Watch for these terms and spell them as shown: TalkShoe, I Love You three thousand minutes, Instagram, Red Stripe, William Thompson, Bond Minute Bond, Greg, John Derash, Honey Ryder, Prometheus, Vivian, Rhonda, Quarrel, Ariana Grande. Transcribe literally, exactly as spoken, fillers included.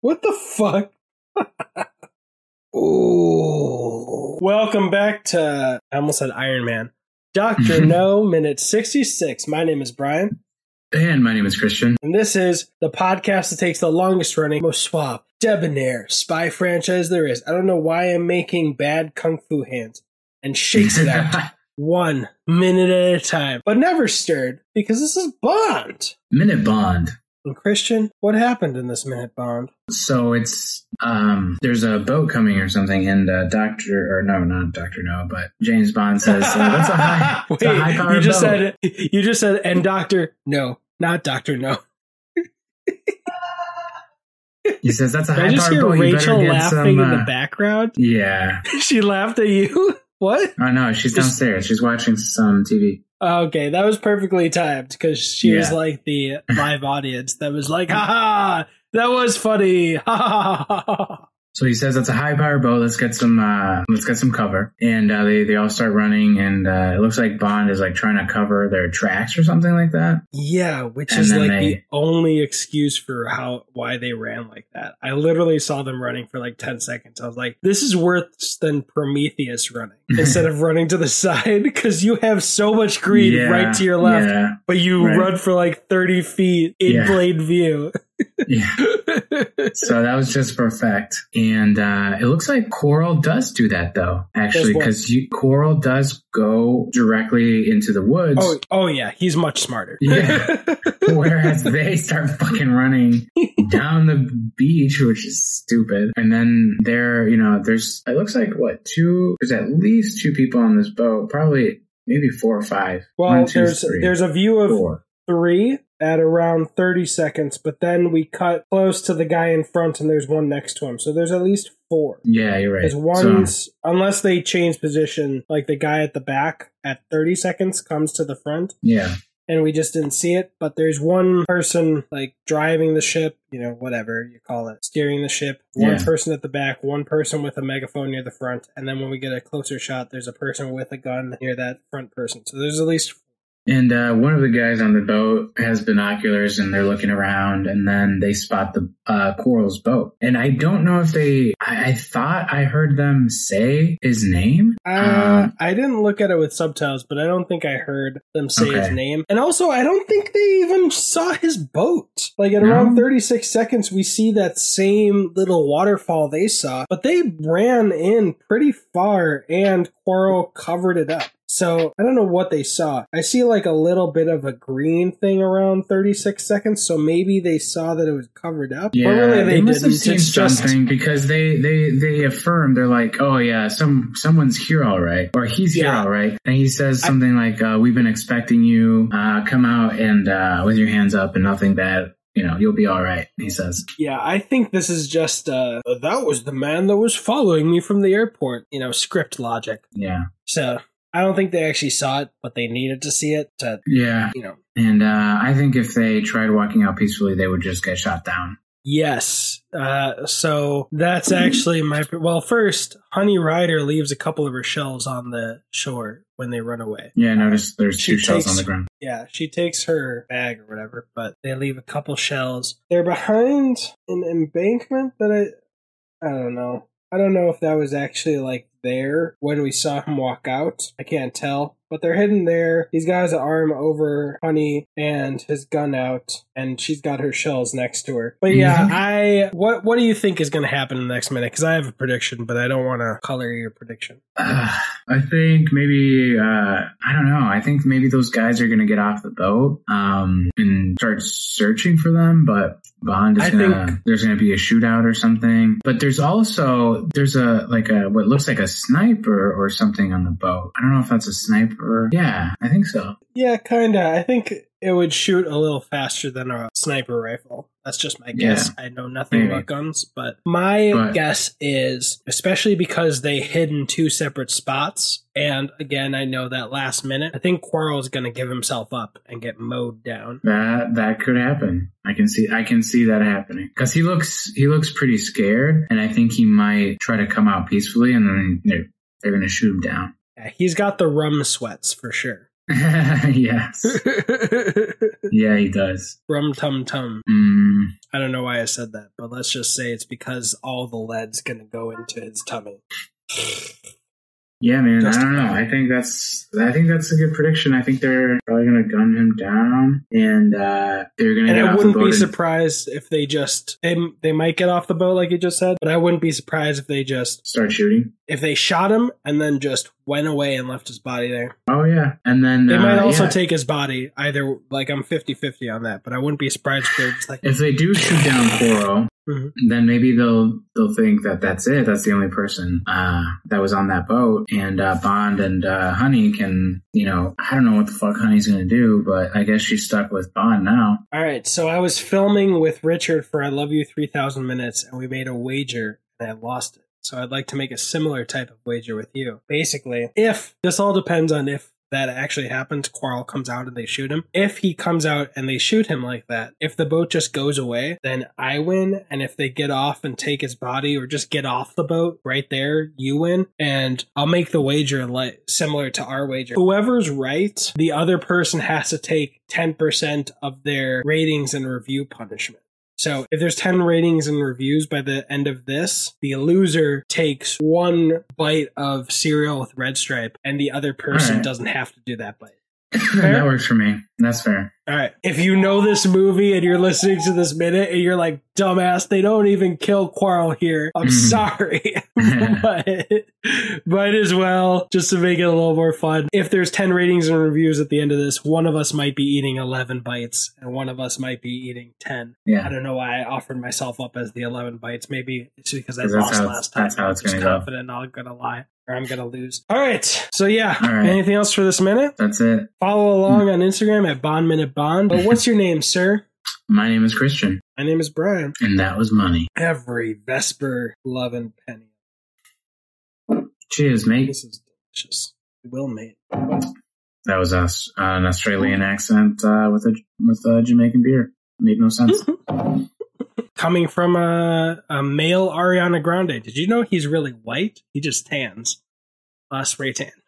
What the fuck? Ooh. Welcome back to, I almost said Iron Man. Doctor No, minute sixty-six. My name is Brian. And my name is Christian. And this is the podcast that takes the longest running, most suave, debonair spy franchise there is. I don't know why I'm making bad kung fu hands and shakes it out one minute at a time, but never stirred, because this is Bond. Minute Bond. And Christian, what happened in this Minute Bond? So it's, um, there's a boat coming or something, and uh, Doctor, or no, not Doctor No, but James Bond says, uh, that's a high, Wait, a high power you just boat. Said, you just said, and Doctor No, not Doctor No. He says, that's a high power boat. I just hear boat. Rachel laughing some, uh, in the background. Yeah. She laughed at you? What? Oh, no, she's downstairs. She's watching some T V. Okay, that was perfectly timed, because she yeah. was like the live audience that was like, ha-ha, that was funny, ha-ha-ha-ha-ha. So he says, that's a high-power boat, let's get some uh, let's get some cover. And uh, they, they all start running, and uh, it looks like Bond is like trying to cover their tracks or something like that. Yeah, which and is like they, the only excuse for how why they ran like that. I literally saw them running for like ten seconds. I was like, this is worse than Prometheus running. Instead of running to the side, because you have so much green yeah, right to your left, yeah, but you right. run for like thirty feet in yeah. plain view. Yeah. So that was just perfect. And uh, it looks like Quarrel does do that, though, actually, because Quarrel does go directly into the woods. Oh, oh yeah. He's much smarter. Yeah. Whereas they start fucking running down the beach, which is stupid. And then there, you know, there's, it looks like, what, two, there's at least two people on this boat, probably maybe four or five. Well, One, two, there's, three, there's a view of four. three. At around thirty seconds, but then we cut close to the guy in front and there's one next to him. So there's at least four. Yeah, you're right. Because one's, so, unless they change position, like the guy at the back at thirty seconds comes to the front. Yeah. And we just didn't see it, but there's one person like driving the ship, you know, whatever you call it, steering the ship, one yeah. person at the back, one person with a megaphone near the front. And then when we get a closer shot, there's a person with a gun near that front person. So there's at least four. And uh, one of the guys on the boat has binoculars and they're looking around, and then they spot the uh, Quarrel's boat. And I don't know if they, I, I thought I heard them say his name. Uh, uh, I didn't look at it with subtitles, but I don't think I heard them say okay. his name. And also, I don't think they even saw his boat. Like at no? around thirty-six seconds, we see that same little waterfall they saw, but they ran in pretty far and Quarrel covered it up. So I don't know what they saw. I see like a little bit of a green thing around thirty-six seconds. So maybe they saw that it was covered up. Yeah, but really they, they must didn't. have seen it's something just... because they, they, they affirm. They're like, oh yeah, some someone's here all right. Or he's here yeah. all right. And he says something I... like, uh, we've been expecting you. Uh, come out and uh, with your hands up and nothing bad. You know, you'll be all right, he says. Yeah, I think this is just, uh, that was the man that was following me from the airport. You know, script logic. Yeah. So... I don't think they actually saw it, but they needed to see it to, yeah. you know. And uh, I think if they tried walking out peacefully, they would just get shot down. Yes. Uh, so that's actually my... Well, first, Honey Ryder leaves a couple of her shells on the shore when they run away. Yeah, I noticed there's two shells on the ground. Yeah, she takes her bag or whatever, but they leave a couple shells. They're behind an embankment that I... I don't know. I don't know if that was actually, like, there when we saw him walk out. I can't tell. But they're hidden there. He's got his arm over Honey and his gun out. And she's got her shells next to her. But yeah, mm-hmm. I... What What do you think is going to happen in the next minute? Because I have a prediction, but I don't want to color your prediction. Uh, I think maybe... Uh, I don't know. I think maybe those guys are going to get off the boat um, and start searching for them, but... Bond is gonna, think, there's gonna be a shootout or something. But there's also there's a like a what looks like a sniper or something on the boat. I don't know if that's a sniper. Yeah, I think so. Yeah, kinda. I think it would shoot a little faster than a sniper rifle. That's just my guess. Yeah, I know nothing maybe. about guns, but my but, guess is, especially because they hid in two separate spots, and again, I know that last minute, I think Quarrel is going to give himself up and get mowed down. That that could happen. I can see I can see that happening, because he looks he looks pretty scared, and I think he might try to come out peacefully, and then they're, they're going to shoot him down. Yeah, he's got the rum sweats for sure. Yes. Yeah, he does. Rum tum tum. Mm. I don't know why I said that, but let's just say it's because all the lead's gonna go into his tummy. Yeah, man. Just I don't know. I think that's I think that's a good prediction. I think they're probably going to gun him down, and uh, they're going to. And get I off wouldn't the boat be and... surprised if they just they they might get off the boat, like you just said. But I wouldn't be surprised if they just start shooting. If they shot him and then just went away and left his body there. Oh yeah, and then they uh, might also yeah. take his body. Either like I'm fifty-fifty on that, but I wouldn't be surprised if they're just like if they do shoot down Quarrel. Mm-hmm. Then maybe they'll they'll think that that's it. That's the only person uh, that was on that boat, and uh, Bond and uh, Honey can, you know, I don't know what the fuck Honey's gonna do, but I guess she's stuck with Bond now. All right, so I was filming with Richard for I Love You three thousand minutes, and we made a wager, and I lost it. So I'd like to make a similar type of wager with you. Basically, if this all depends on if. That actually happens. Quarrel comes out and they shoot him. If he comes out and they shoot him like that, if the boat just goes away, then I win. And if they get off and take his body or just get off the boat right there, you win. And I'll make the wager like similar to our wager. Whoever's right, the other person has to take ten percent of their ratings and review punishment. So if there's ten ratings and reviews by the end of this, the loser takes one bite of cereal with Red Stripe, and the other person right. doesn't have to do that bite. That works for me. That's fair. All right. If you know this movie and you're listening to this minute and you're like, dumbass, they don't even kill Quarrel here. I'm sorry. But might as well, just to make it a little more fun. If there's ten ratings and reviews at the end of this, one of us might be eating eleven bites and one of us might be eating ten. Yeah. I don't know why I offered myself up as the eleven bites. Maybe it's because I lost last time. That's how it's going to go. I'm confident I'm going to lie. Or I'm going to lose. All right. So, yeah. All right. Anything else for this minute? That's it. Follow along mm. on Instagram at Bond Minute Bond. But what's your name, sir? My name is Christian. My name is Brian. And that was money. Every Vesper, love, and penny. Cheers, mate. This is delicious. Well, mate. That was us. Uh, an Australian accent uh, with a with a Jamaican beer. Made no sense. Coming from a, a male Ariana Grande. Did you know he's really white? He just tans. Uh, spray tan.